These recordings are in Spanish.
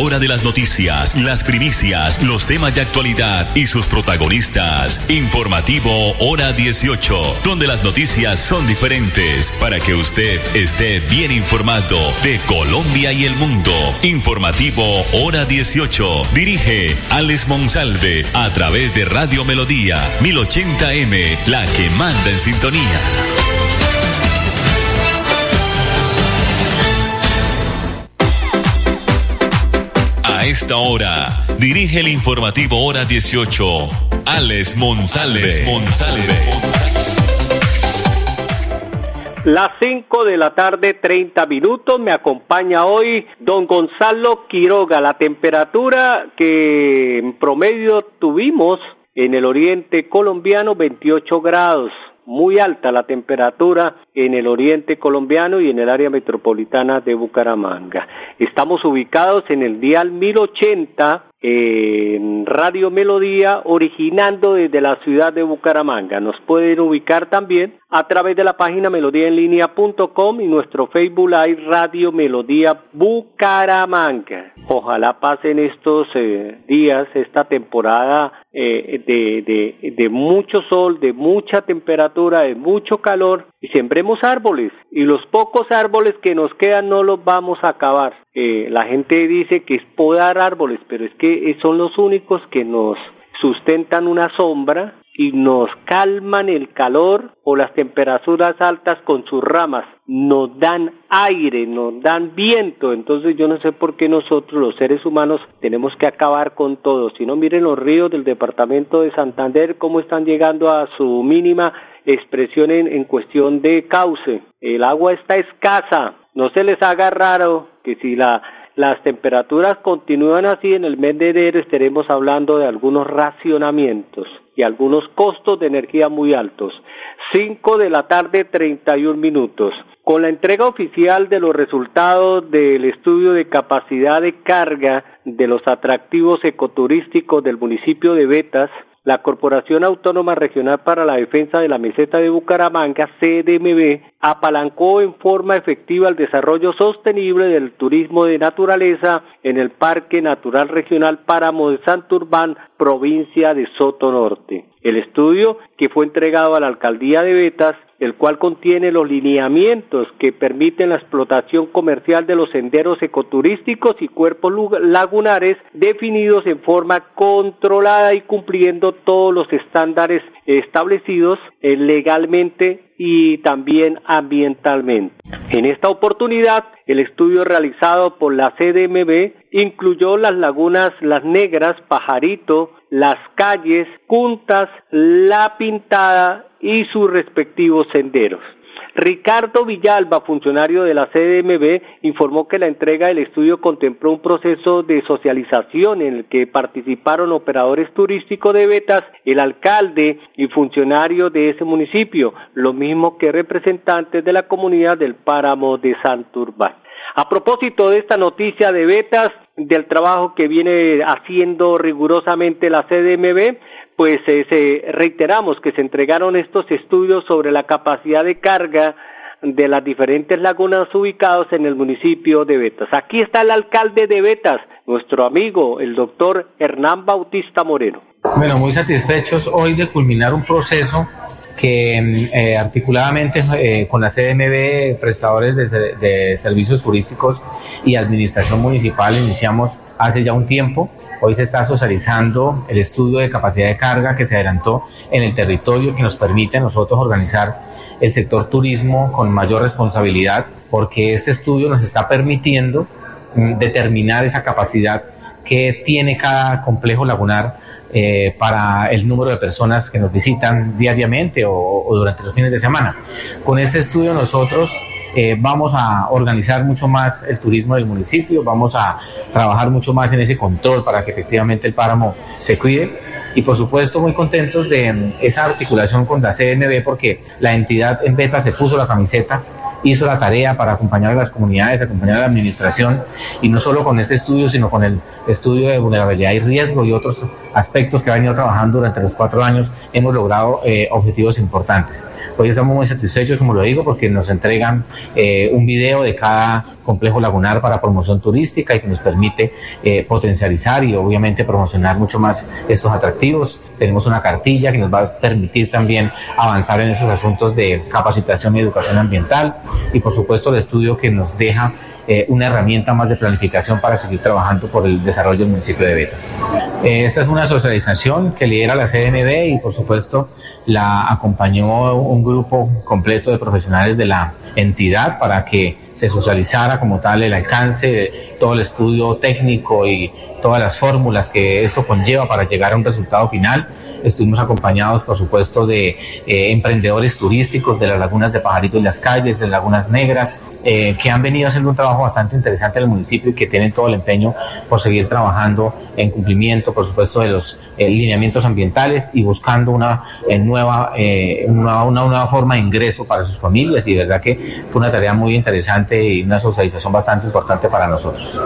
hora de las noticias, las primicias, los temas de actualidad y sus protagonistas. Informativo Hora 18, donde las noticias son diferentes para que usted esté bien informado de Colombia y el mundo. Informativo Hora 18, dirige Alex Monsalve a través de Radio Melodía 1080M, la que manda en sintonía. A esta hora, dirige el informativo Hora 18, Alex Monsalve. Las 5 de la tarde, 30 minutos, me acompaña hoy don Gonzalo Quiroga. La temperatura que en promedio tuvimos en el oriente colombiano, 28 grados. Muy alta la temperatura en el oriente colombiano y en el área metropolitana de Bucaramanga. Estamos ubicados en el dial 1080 en Radio Melodía, originando desde la ciudad de Bucaramanga. Nos pueden ubicar también a través de la página MelodíaEnLínea.com y nuestro Facebook Live Radio Melodía Bucaramanga. Ojalá pasen estos días, esta temporada de mucho sol, de mucha temperatura, de mucho calor, y sembremos árboles, y los pocos árboles que nos quedan no los vamos a acabar. La gente dice que es podar árboles, pero es que son los únicos que nos sustentan una sombra y nos calman el calor o las temperaturas altas con sus ramas, nos dan aire, nos dan viento. Entonces yo no sé por qué nosotros los seres humanos tenemos que acabar con todo. Si no, miren los ríos del departamento de Santander cómo están llegando a su mínima expresión en cuestión de cauce. El agua está escasa. No se les haga raro que si las temperaturas continúan así, en el mes de enero estaremos hablando de algunos racionamientos y algunos costos de energía muy altos. 5 de la tarde, 31 minutos. Con la entrega oficial de los resultados del estudio de capacidad de carga de los atractivos ecoturísticos del municipio de Betas, la Corporación Autónoma Regional para la Defensa de la Meseta de Bucaramanga, CDMB, apalancó en forma efectiva el desarrollo sostenible del turismo de naturaleza en el Parque Natural Regional Páramo de Santurbán, provincia de Soto Norte. El estudio, que fue entregado a la Alcaldía de Betas, el cual contiene los lineamientos que permiten la explotación comercial de los senderos ecoturísticos y cuerpos lagunares definidos en forma controlada y cumpliendo todos los estándares establecidos legalmente y también ambientalmente. En esta oportunidad, el estudio realizado por la CDMB incluyó las lagunas Las Negras, Pajarito, Las Calles, Cuntas, La Pintada y sus respectivos senderos. Ricardo Villalba, funcionario de la CDMB, informó que la entrega del estudio contempló un proceso de socialización en el que participaron operadores turísticos de Betas, el alcalde y funcionarios de ese municipio, lo mismo que representantes de la comunidad del Páramo de Santurbán. A propósito de esta noticia de Betas, del trabajo que viene haciendo rigurosamente la CDMB, pues reiteramos que se entregaron estos estudios sobre la capacidad de carga de las diferentes lagunas ubicados en el municipio de Betas. Aquí está el alcalde de Betas, nuestro amigo, el doctor Hernán Bautista Moreno. Bueno, muy satisfechos hoy de culminar un proceso que articuladamente con la CDMB, prestadores de servicios turísticos y administración municipal iniciamos hace ya un tiempo. Hoy se está socializando el estudio de capacidad de carga que se adelantó en el territorio, que nos permite a nosotros organizar el sector turismo con mayor responsabilidad, porque este estudio nos está permitiendo determinar esa capacidad que tiene cada complejo lagunar para el número de personas que nos visitan diariamente o durante los fines de semana. Con este estudio nosotros vamos a organizar mucho más el turismo del municipio, vamos a trabajar mucho más en ese control para que efectivamente el páramo se cuide, y por supuesto muy contentos de esa articulación con la CDMB, porque la entidad en Beta se puso la camiseta hizo la tarea para acompañar a las comunidades, acompañar a la administración, y no solo con este estudio, sino con el estudio de vulnerabilidad y riesgo y otros aspectos que ha venido trabajando durante los 4 años, hemos logrado objetivos importantes. Hoy estamos muy satisfechos, como lo digo, porque nos entregan un video de cada complejo lagunar para promoción turística y que nos permite potencializar y obviamente promocionar mucho más estos atractivos. Tenemos una cartilla que nos va a permitir también avanzar en esos asuntos de capacitación y educación ambiental, y por supuesto el estudio que nos deja una herramienta más de planificación para seguir trabajando por el desarrollo del municipio de Betas. Esta es una socialización que lidera la CDMB y por supuesto la acompañó un grupo completo de profesionales de la entidad para que se socializara como tal el alcance, todo el estudio técnico y todas las fórmulas que esto conlleva para llegar a un resultado final. Estuvimos acompañados, por supuesto, de emprendedores turísticos de las lagunas de Pajarito y las Calles, de Lagunas Negras, que han venido haciendo un trabajo bastante interesante en el municipio y que tienen todo el empeño por seguir trabajando en cumplimiento, por supuesto, de los lineamientos ambientales y buscando una nueva forma de ingreso para sus familias. Y de verdad que fue una tarea muy interesante y una socialización bastante importante para nosotros.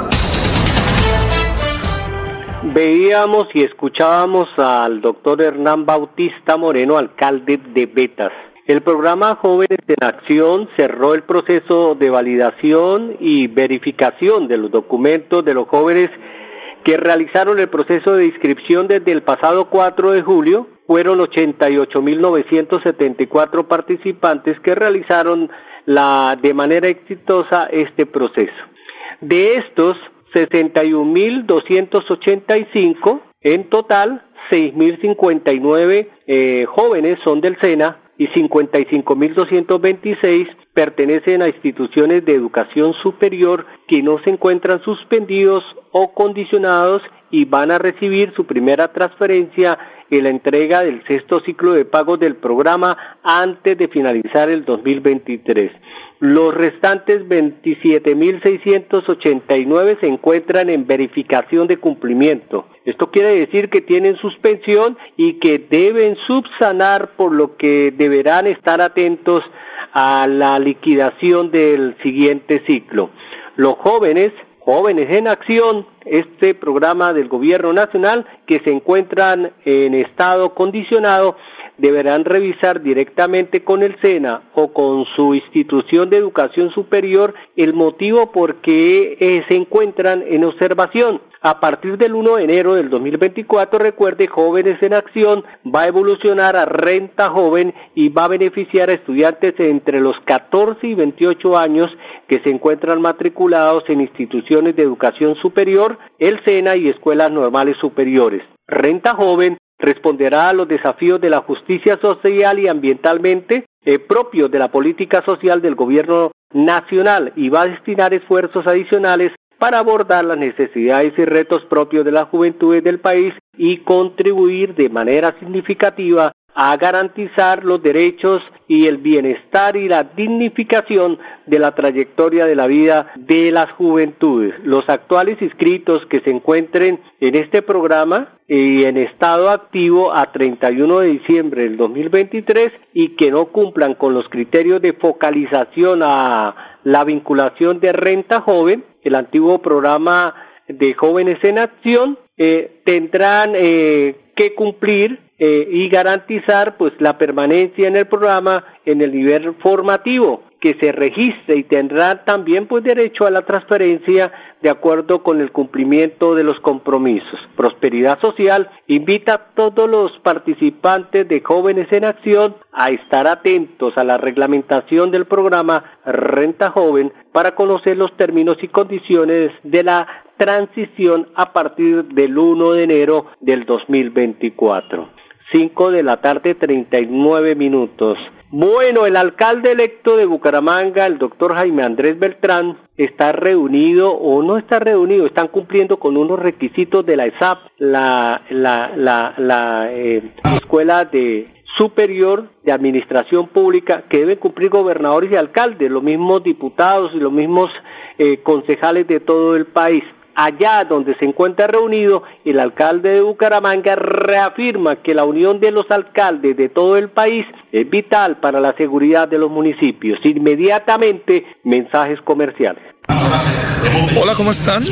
Veíamos y escuchábamos al doctor Hernán Bautista Moreno, alcalde de Betas. El programa Jóvenes en Acción cerró el proceso de validación y verificación de los documentos de los jóvenes que realizaron el proceso de inscripción desde el pasado 4 de julio. Fueron 88.974 participantes que realizaron de manera exitosa este proceso. De estos, 61.285, en total 6.059 jóvenes son del SENA y 55.226 pertenecen a instituciones de educación superior que no se encuentran suspendidos o condicionados y van a recibir su primera transferencia en la entrega del 6º ciclo de pagos del programa antes de finalizar el 2023. Los restantes 27.689 se encuentran en verificación de cumplimiento. Esto quiere decir que tienen suspensión y que deben subsanar, por lo que deberán estar atentos a la liquidación del siguiente ciclo. Los Jóvenes en Acción, este programa del Gobierno Nacional, que se encuentran en estado condicionado, deberán revisar directamente con el SENA o con su institución de educación superior el motivo por qué se encuentran en observación. A partir del 1 de enero del 2024, recuerde, Jóvenes en Acción va a evolucionar a Renta Joven y va a beneficiar a estudiantes entre los 14 y 28 años que se encuentran matriculados en instituciones de educación superior, el SENA y escuelas normales superiores. Renta Joven responderá a los desafíos de la justicia social y ambientalmente propios de la política social del Gobierno Nacional y va a destinar esfuerzos adicionales para abordar las necesidades y retos propios de las juventudes del país y contribuir de manera significativa a garantizar los derechos y el bienestar y la dignificación de la trayectoria de la vida de las juventudes. Los actuales inscritos que se encuentren en este programa y en estado activo a 31 de diciembre del 2023 y que no cumplan con los criterios de focalización a la vinculación de Renta Joven, el antiguo programa de Jóvenes en Acción, tendrán que cumplir y garantizar pues la permanencia en el programa en el nivel formativo que se registre, y tendrán también pues derecho a la transferencia de acuerdo con el cumplimiento de los compromisos. Prosperidad Social invita a todos los participantes de Jóvenes en Acción a estar atentos a la reglamentación del programa Renta Joven para conocer los términos y condiciones de la transición a partir del 1 de enero del 2024. 5:39 p.m. Bueno, el alcalde electo de Bucaramanga, el doctor Jaime Andrés Beltrán, está reunido o no está reunido, están cumpliendo con unos requisitos de la ESA, Escuela de Superior de Administración Pública, que deben cumplir gobernadores y alcaldes, los mismos diputados y los mismos concejales de todo el país. Allá donde se encuentra reunido, el alcalde de Bucaramanga reafirma que la unión de los alcaldes de todo el país es vital para la seguridad de los municipios. Inmediatamente, mensajes comerciales. Hola, ¿cómo están?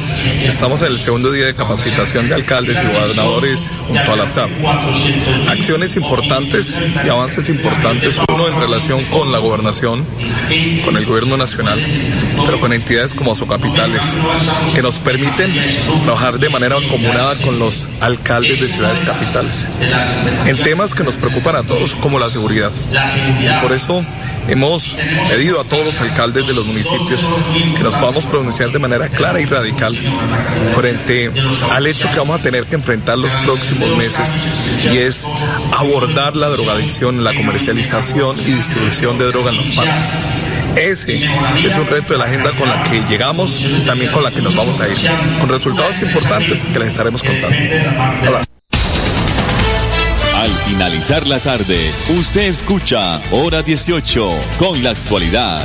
Estamos en el segundo día de capacitación de alcaldes y gobernadores junto a la SAP. Acciones importantes y avances importantes, uno en relación con la gobernación, con el gobierno nacional, pero con entidades como Asocapitales, que nos permiten trabajar de manera mancomunada con los alcaldes de ciudades capitales, en temas que nos preocupan a todos, como la seguridad. Y por eso hemos pedido a todos los alcaldes de los municipios que nos podamos pronunciar de manera clara y radical frente al hecho que vamos a tener que enfrentar los próximos meses, y es abordar la drogadicción, la comercialización y distribución de droga en los parques. Ese es un reto de la agenda con la que llegamos y también con la que nos vamos a ir, con resultados importantes que les estaremos contando. Hola. Al finalizar la tarde, usted escucha Hora 18 con la actualidad.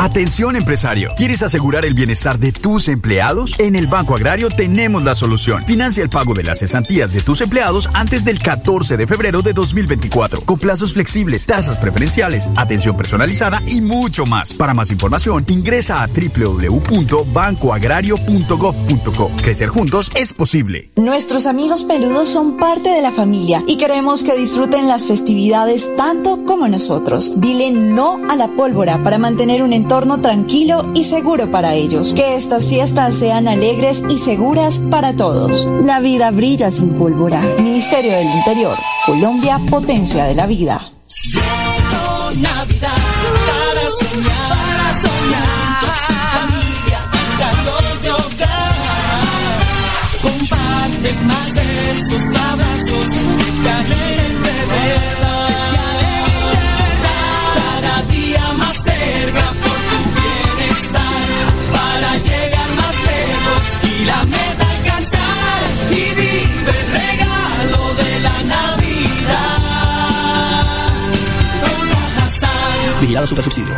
Atención, empresario. ¿Quieres asegurar el bienestar de tus empleados? En el Banco Agrario tenemos la solución. Financia el pago de las cesantías de tus empleados antes del 14 de febrero de 2024, con plazos flexibles, tasas preferenciales, atención personalizada y mucho más. Para más información, ingresa a www.bancoagrario.gov.co. Crecer juntos es posible. Nuestros amigos peludos son parte de la familia y queremos que disfruten las festividades tanto como nosotros. Dile no a la pólvora para mantener un entorno tranquilo y seguro para ellos. Que estas fiestas sean alegres y seguras para todos. La vida brilla sin pólvora. Ministerio del Interior. Colombia, potencia de la vida. Llegó Navidad para soñar, juntos y familia, calor de hogar. Comparten más besos, abrazos, caliente vela. Cada día más cerca. La meta alcanzar y vive el regalo de la Navidad con Cajasán. Vigilado Supersubsidio.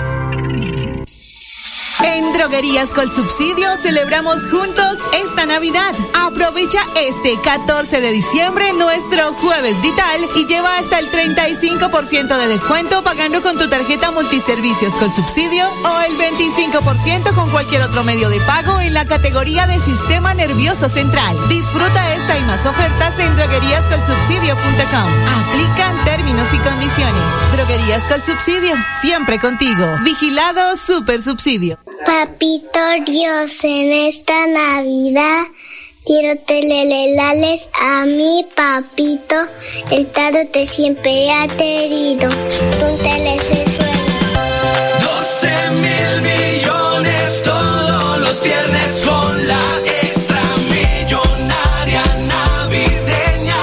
En Droguerías Colsubsidio celebramos juntos esta Navidad. Aprovecha este 14 de diciembre nuestro Jueves Vital y lleva hasta el 35% de descuento pagando con tu tarjeta Multiservicios Colsubsidio o el 25% con cualquier otro medio de pago en la categoría de Sistema Nervioso Central. Disfruta esta y más ofertas en drogueríascolsubsidio.com. Aplican términos y condiciones. Droguerías Colsubsidio, siempre contigo. Vigilado Supersubsidio. Papito Dios, en esta Navidad quiero telelelales a mi papito. El tarot te siempre ha querido. Tú ese sueño. 12.000 millones todos los viernes con la extra millonaria navideña.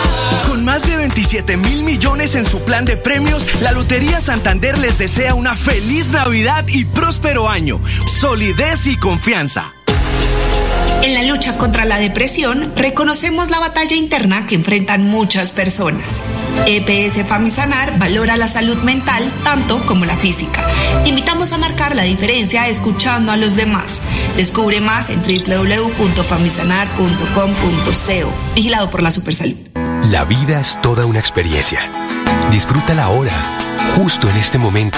Con más de 27.000 millones en su plan de premios, la Lotería Santander les desea una feliz Navidad y próspero año. Solidez y confianza. En la lucha contra la depresión, reconocemos la batalla interna que enfrentan muchas personas. EPS Famisanar valora la salud mental tanto como la física. Invitamos a marcar la diferencia escuchando a los demás. Descubre más en www.famisanar.com.co. Vigilado por la Supersalud. La vida es toda una experiencia. Disfrútala ahora, justo en este momento.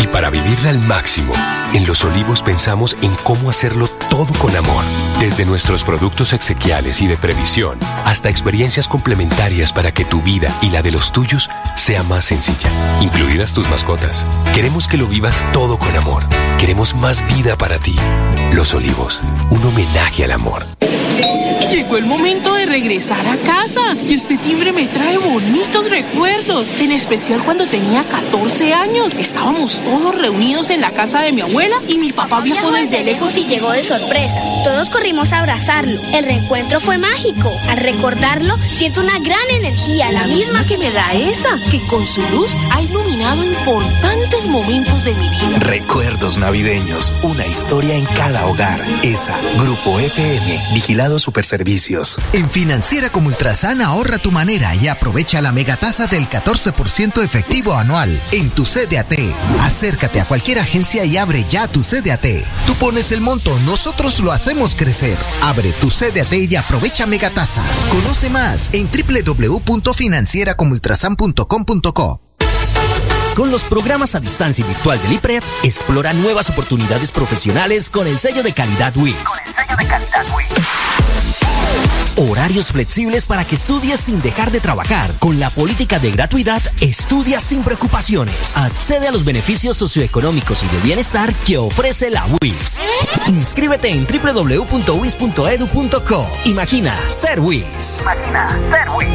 Y para vivirla al máximo, en Los Olivos pensamos en cómo hacerlo todo con amor. Desde nuestros productos exequiales y de previsión, hasta experiencias complementarias para que tu vida y la de los tuyos sea más sencilla, incluidas tus mascotas. Queremos que lo vivas todo con amor. Queremos más vida para ti. Los Olivos, un homenaje al amor. Llegó el momento de regresar a casa y este timbre me trae bonitos recuerdos, en especial cuando tenía 14 años. Estábamos todos reunidos en la casa de mi abuela y mi papá viajó desde lejos y llegó de sorpresa. Todos corrimos a abrazarlo. El reencuentro fue mágico. Al recordarlo, siento una gran energía, la misma que me da esa, que con su luz ha iluminado importantes momentos de mi vida. Recuerdos navideños, una historia en cada hogar. ESA, Grupo EPM, vigilado destacados superservicios. En Financiera Comultrasan ahorra tu manera y aprovecha la megatasa del 14% efectivo anual en tu CDAT. Acércate a cualquier agencia y abre ya tu CDAT. Tú pones el monto, nosotros lo hacemos crecer. Abre tu CDAT y aprovecha megatasa. Conoce más en www.financieracomultrasan.com.co. Con los programas a distancia y virtual del IPRED, explora nuevas oportunidades profesionales con el sello de calidad WIS. Horarios flexibles para que estudies sin dejar de trabajar. Con la política de gratuidad, estudia sin preocupaciones. Accede a los beneficios socioeconómicos y de bienestar que ofrece la WIS. Inscríbete en www.wis.edu.co. Imagina ser WIS. Imagina ser WIS.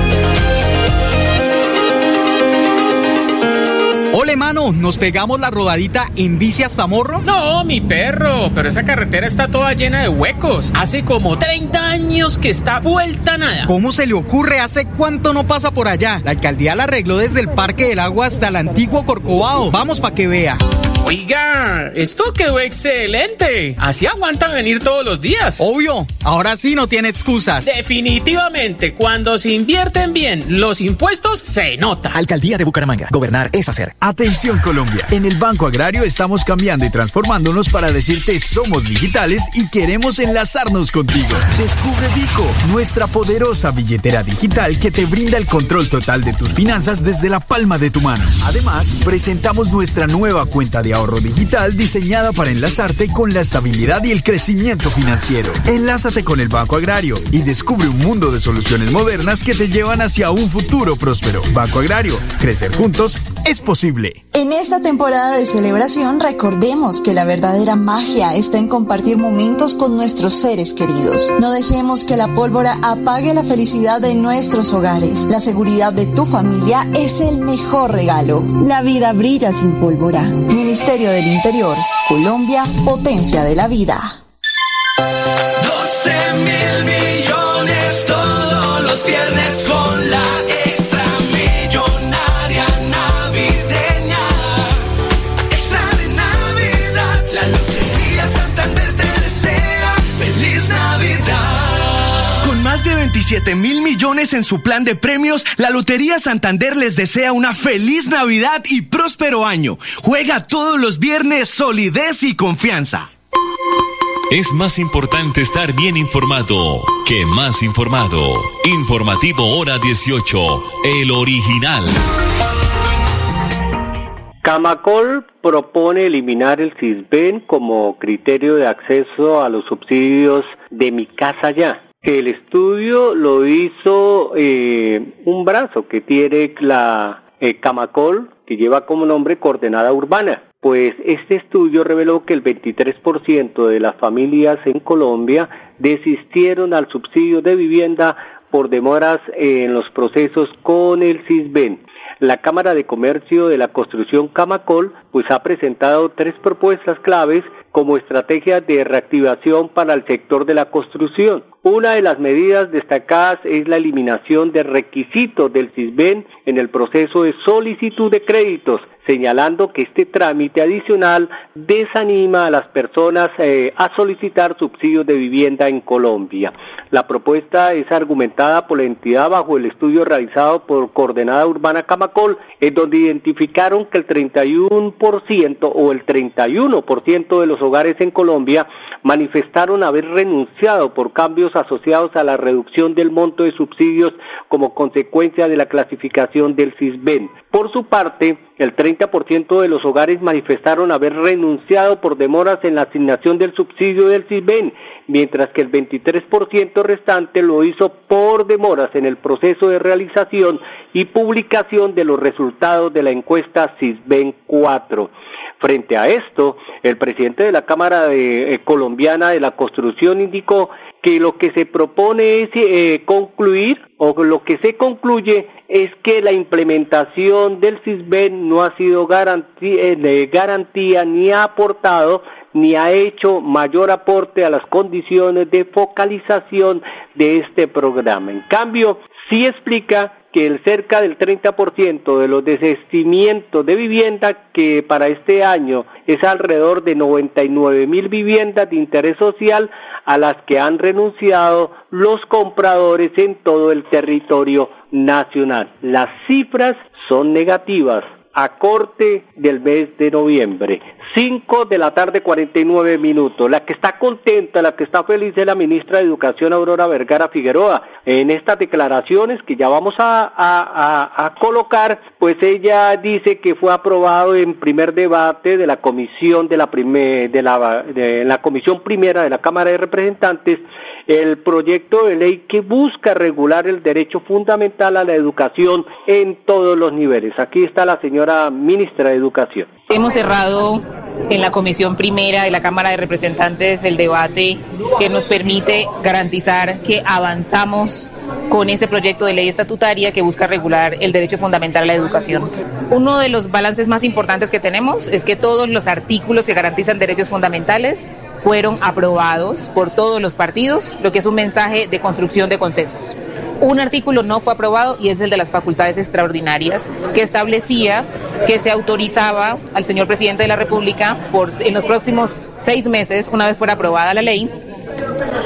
Ole, mano, ¿nos pegamos la rodadita en bici hasta Morro? No, mi perro, pero esa carretera está toda llena de huecos. Hace como 30 años que está vuelta nada. ¿Cómo se le ocurre? ¿Hace cuánto no pasa por allá? La alcaldía la arregló desde el Parque del Agua hasta el antiguo Corcovado. Vamos para que vea. Oiga, esto quedó excelente. Así aguantan venir todos los días. Obvio, ahora sí no tiene excusas. Definitivamente, cuando se invierten bien los impuestos, se nota. Alcaldía de Bucaramanga, gobernar es hacer. Atención, Colombia, en el Banco Agrario estamos cambiando y transformándonos para decirte somos digitales y queremos enlazarnos contigo. Descubre Bico, nuestra poderosa billetera digital que te brinda el control total de tus finanzas desde la palma de tu mano. Además, presentamos nuestra nueva cuenta de ahorro digital diseñada para enlazarte con la estabilidad y el crecimiento financiero. Enlázate con el Banco Agrario y descubre un mundo de soluciones modernas que te llevan hacia un futuro próspero. Banco Agrario, crecer juntos es posible. En esta temporada de celebración, recordemos que la verdadera magia está en compartir momentos con nuestros seres queridos. No dejemos que la pólvora apague la felicidad de nuestros hogares. La seguridad de tu familia es el mejor regalo. La vida brilla sin pólvora. Ministerio del Interior, Colombia, potencia de la vida. 12.000 millones todos los viernes con la extra millonaria navideña. Extra de Navidad, la Lotería Santander te desea feliz Navidad. Con más de 27.000 millones en su plan de premios, la Lotería Santander les desea una feliz Navidad y próspero año. Juega todos los viernes, solidez y confianza. Es más importante estar bien informado que más informado. Informativo Hora 18, el original. Camacol propone eliminar el SISBEN como criterio de acceso a los subsidios de Mi Casa Ya. El estudio lo hizo un brazo que tiene la Camacol, que lleva como nombre Coordenada Urbana. Pues este estudio reveló que el 23% de las familias en Colombia desistieron al subsidio de vivienda por demoras en los procesos con el SISBEN. La Cámara de Comercio de la Construcción Camacol pues ha presentado 3 propuestas claves como estrategias de reactivación para el sector de la construcción. Una de las medidas destacadas es la eliminación de requisitos del SISBEN en el proceso de solicitud de créditos, señalando que este trámite adicional desanima a las personas a solicitar subsidios de vivienda en Colombia. La propuesta es argumentada por la entidad bajo el estudio realizado por Coordenada Urbana Camacol, en donde identificaron que el 31% o el 31% de los hogares en Colombia manifestaron haber renunciado por cambios asociados a la reducción del monto de subsidios como consecuencia de la clasificación del SISBEN. Por su parte, el 30% de los hogares manifestaron haber renunciado por demoras en la asignación del subsidio del SISBEN, mientras que el 23% restante lo hizo por demoras en el proceso de realización y publicación de los resultados de la encuesta SISBEN 4. Frente a esto, el presidente de la Cámara Colombiana de la Construcción indicó que lo que se propone es lo que se concluye es que la implementación del SISBEN no ha sido garantía ni ha aportado ni ha hecho mayor aporte a las condiciones de focalización de este programa. En cambio, sí explica que el cerca del 30% de los desestimientos de vivienda, que para este año es alrededor de 99.000 viviendas de interés social a las que han renunciado los compradores en todo el territorio nacional. Las cifras son negativas a corte del mes de noviembre. 5:49 p.m. La que está contenta, la que está feliz es la ministra de Educación, Aurora Vergara Figueroa. En estas declaraciones que ya vamos a colocar, pues ella dice que fue aprobado en primer debate de la comisión la comisión primera de la Cámara de Representantes el proyecto de ley que busca regular el derecho fundamental a la educación en todos los niveles. Aquí está la señora ministra de Educación. Hemos cerrado en la Comisión Primera de la Cámara de Representantes el debate que nos permite garantizar que avanzamos con ese proyecto de ley estatutaria que busca regular el derecho fundamental a la educación. Uno de los balances más importantes que tenemos es que todos los artículos que garantizan derechos fundamentales fueron aprobados por todos los partidos, lo que es un mensaje de construcción de consensos. Un artículo no fue aprobado y es el de las facultades extraordinarias, que establecía que se autorizaba al señor presidente de la República en los próximos 6 meses, una vez fuera aprobada la ley,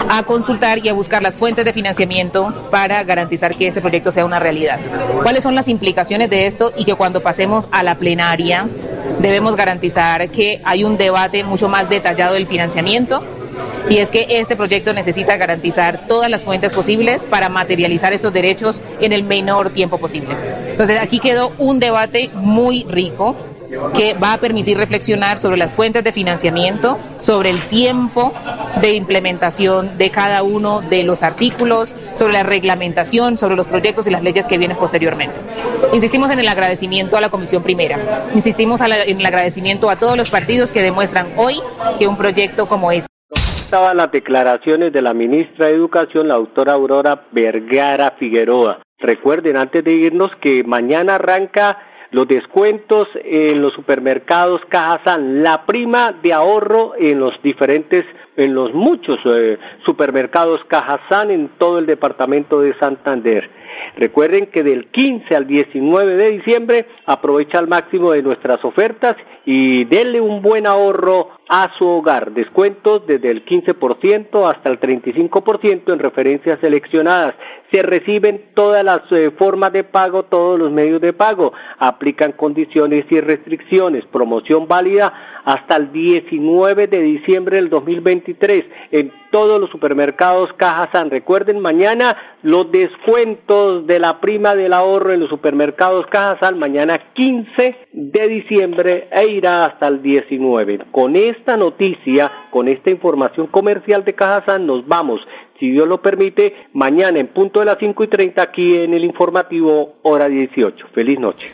a consultar y a buscar las fuentes de financiamiento para garantizar que este proyecto sea una realidad. ¿Cuáles son las implicaciones de esto? Y que cuando pasemos a la plenaria debemos garantizar que hay un debate mucho más detallado del financiamiento. Y es que este proyecto necesita garantizar todas las fuentes posibles para materializar estos derechos en el menor tiempo posible. Entonces, aquí quedó un debate muy rico que va a permitir reflexionar sobre las fuentes de financiamiento, sobre el tiempo de implementación de cada uno de los artículos, sobre la reglamentación, sobre los proyectos y las leyes que vienen posteriormente. Insistimos en el agradecimiento a la Comisión Primera, insistimos en el agradecimiento a todos los partidos que demuestran hoy que un proyecto como este. Estaban las declaraciones de la ministra de Educación, la doctora Aurora Vergara Figueroa. Recuerden, antes de irnos, que mañana arranca los descuentos en los supermercados Cajasán, la prima de ahorro en los muchos supermercados Cajasán en todo el departamento de Santander. Recuerden que del 15 al 19 de diciembre aprovecha al máximo de nuestras ofertas y denle un buen ahorro a su hogar. Descuentos desde el 15% hasta el 35% en referencias seleccionadas. Se reciben todas las formas de pago, todos los medios de pago. Aplican condiciones y restricciones. Promoción válida hasta el 19 de diciembre del 2023 en todos los supermercados Cajasán. Recuerden, mañana los descuentos de la prima del ahorro en los supermercados Cajasán, mañana 15 de diciembre e irá hasta el 19. Con esta noticia, con esta información comercial de Cajasán, nos vamos. Si Dios lo permite, mañana en punto de las 5:30 aquí en el informativo Hora 18. Feliz noche.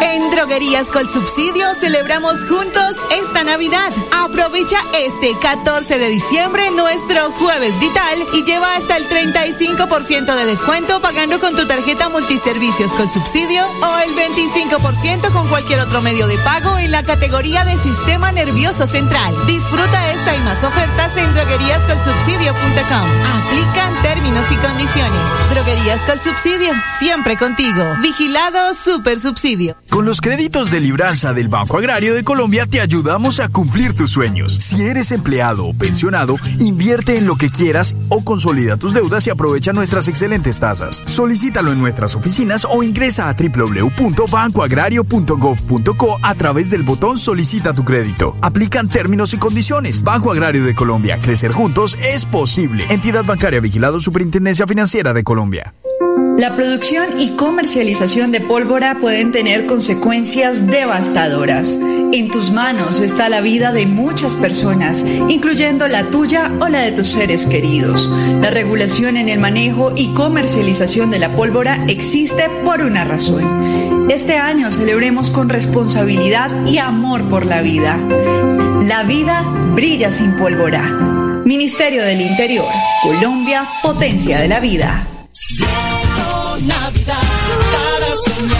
En Droguerías Colsubsidio celebramos juntos esta Navidad. Aprovecha este 14 de diciembre nuestro Jueves Vital y lleva hasta el 35% de descuento pagando con tu tarjeta Multiservicios Colsubsidio o el 25% con cualquier otro medio de pago en la categoría de Sistema Nervioso Central. Disfruta esta y más ofertas en drogueríascolsubsidio.com. Aplican términos y condiciones. Droguerías Colsubsidio, siempre contigo. Vigilado Supersubsidio. Con los créditos de libranza del Banco Agrario de Colombia te ayudamos a cumplir tus sueños. Si eres empleado o pensionado, invierte en lo que quieras o consolida tus deudas y aprovecha nuestras excelentes tasas. Solicítalo en nuestras oficinas o ingresa a www.bancoagrario.gov.co a través del botón Solicita tu crédito. Aplican términos y condiciones. Banco Agrario de Colombia. Crecer juntos es posible. Entidad bancaria vigilado Superintendencia Financiera de Colombia. La producción y comercialización de pólvora pueden tener consecuencias devastadoras. En tus manos está la vida de muchas personas, incluyendo la tuya o la de tus seres queridos. La regulación en el manejo y comercialización de la pólvora existe por una razón. Este año celebremos con responsabilidad y amor por la vida. La vida brilla sin pólvora. Ministerio del Interior, Colombia, potencia de la vida. Navidad, para soñar,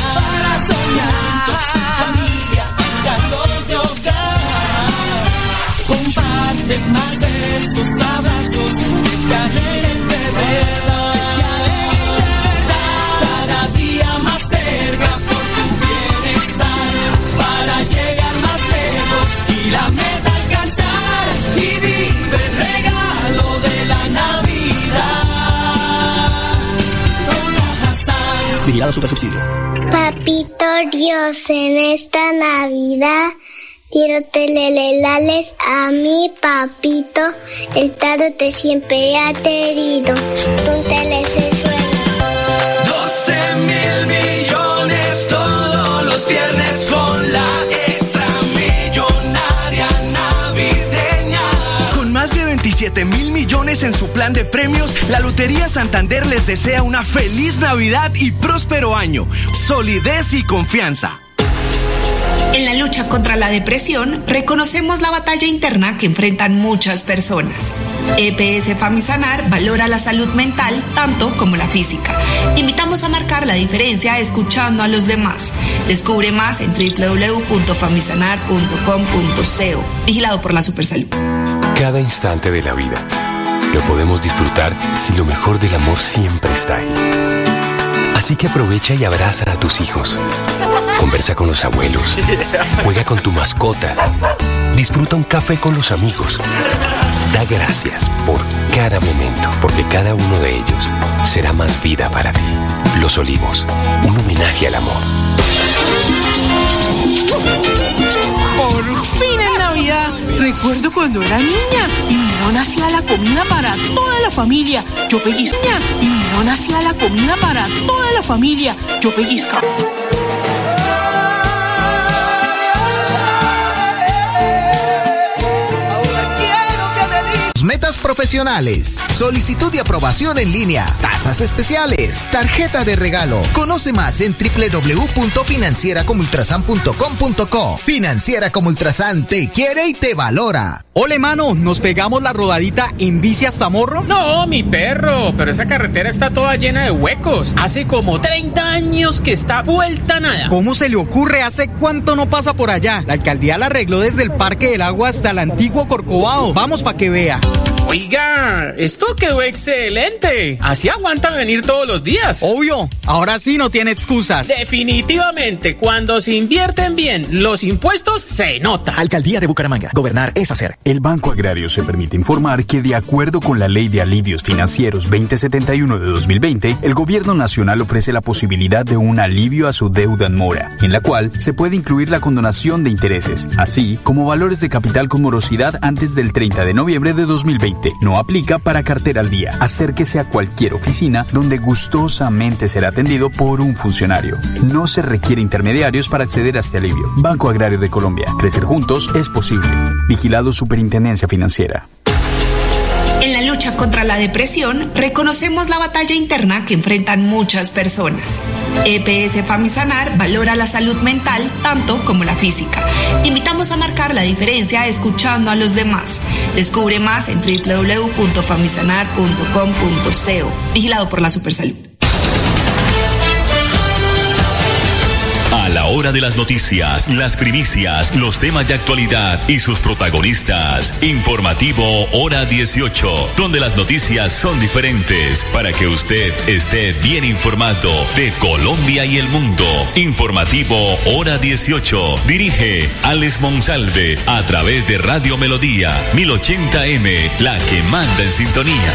con su familia, calor de hogar, compartes más besos y abrazos, te alegres de verdad, para ti. Vigilado Supersubsidio. Papito Dios, en esta Navidad quiero telelelales a mi papito. El tarote siempre ha tenido un telesuelo. 12.000 millones todos los viernes con la extra millonaria navideña. Con más de 27.000 millones en su plan de premios, la Lotería Santander les desea una feliz Navidad y próspero año. Solidez y confianza. En la lucha contra la depresión, reconocemos la batalla interna que enfrentan muchas personas. EPS Famisanar valora la salud mental tanto como la física. Invitamos a marcar la diferencia escuchando a los demás. Descubre más en www.famisanar.com.co. Vigilado por la Supersalud. Cada instante de la vida lo podemos disfrutar si lo mejor del amor siempre está ahí. Así que aprovecha y abraza a tus hijos. Conversa con los abuelos. Juega con tu mascota. Disfruta un café con los amigos. Da gracias por cada momento, porque cada uno de ellos será más vida para ti. Los Olivos, un homenaje al amor. Por fin en Navidad. Recuerdo cuando era niña y mi don hacía la comida para toda la familia. Yo pellizcaba y mi don hacía la comida para toda la familia. Yo pellizcaba. Metas profesionales, solicitud de aprobación en línea, tasas especiales, tarjeta de regalo. Conoce más en www.financieracomultrasan.com.co. Financiera Comultrasan te quiere y te valora. Ole, mano, ¿nos pegamos la rodadita en bici hasta Morro? No, mi perro, pero esa carretera está toda llena de huecos. Hace como 30 años que está vuelta nada. ¿Cómo se le ocurre? ¿Hace cuánto no pasa por allá? La alcaldía la arregló desde el Parque del Agua hasta el antiguo Corcovado. Vamos para que vea. Oiga, esto quedó excelente. Así aguanta venir todos los días. Obvio, ahora sí no tiene excusas. Definitivamente, cuando se invierten bien los impuestos, se nota. Alcaldía de Bucaramanga, gobernar es hacer. El Banco Agrario se permite informar que, de acuerdo con la Ley de Alivios Financieros 2071 de 2020, el Gobierno Nacional ofrece la posibilidad de un alivio a su deuda en mora, en la cual se puede incluir la condonación de intereses, así como valores de capital con morosidad antes del 30 de noviembre de 2020. No aplica para cartera al día. Acérquese a cualquier oficina donde gustosamente será atendido por un funcionario. No se requiere intermediarios para acceder a este alivio. Banco Agrario de Colombia. Crecer juntos es posible. Vigilado Superintendencia Financiera. En la lucha contra la depresión, reconocemos la batalla interna que enfrentan muchas personas. EPS Famisanar valora la salud mental tanto como la física. Invitamos a marcar la diferencia escuchando a los demás. Descubre más en www.famisanar.com.co. Vigilado por la Supersalud. A la hora de las noticias, las primicias, los temas de actualidad y sus protagonistas. Informativo Hora 18, donde las noticias son diferentes para que usted esté bien informado de Colombia y el mundo. Informativo Hora 18, dirige Alex Monsalve a través de Radio Melodía 1080M, la que manda en sintonía.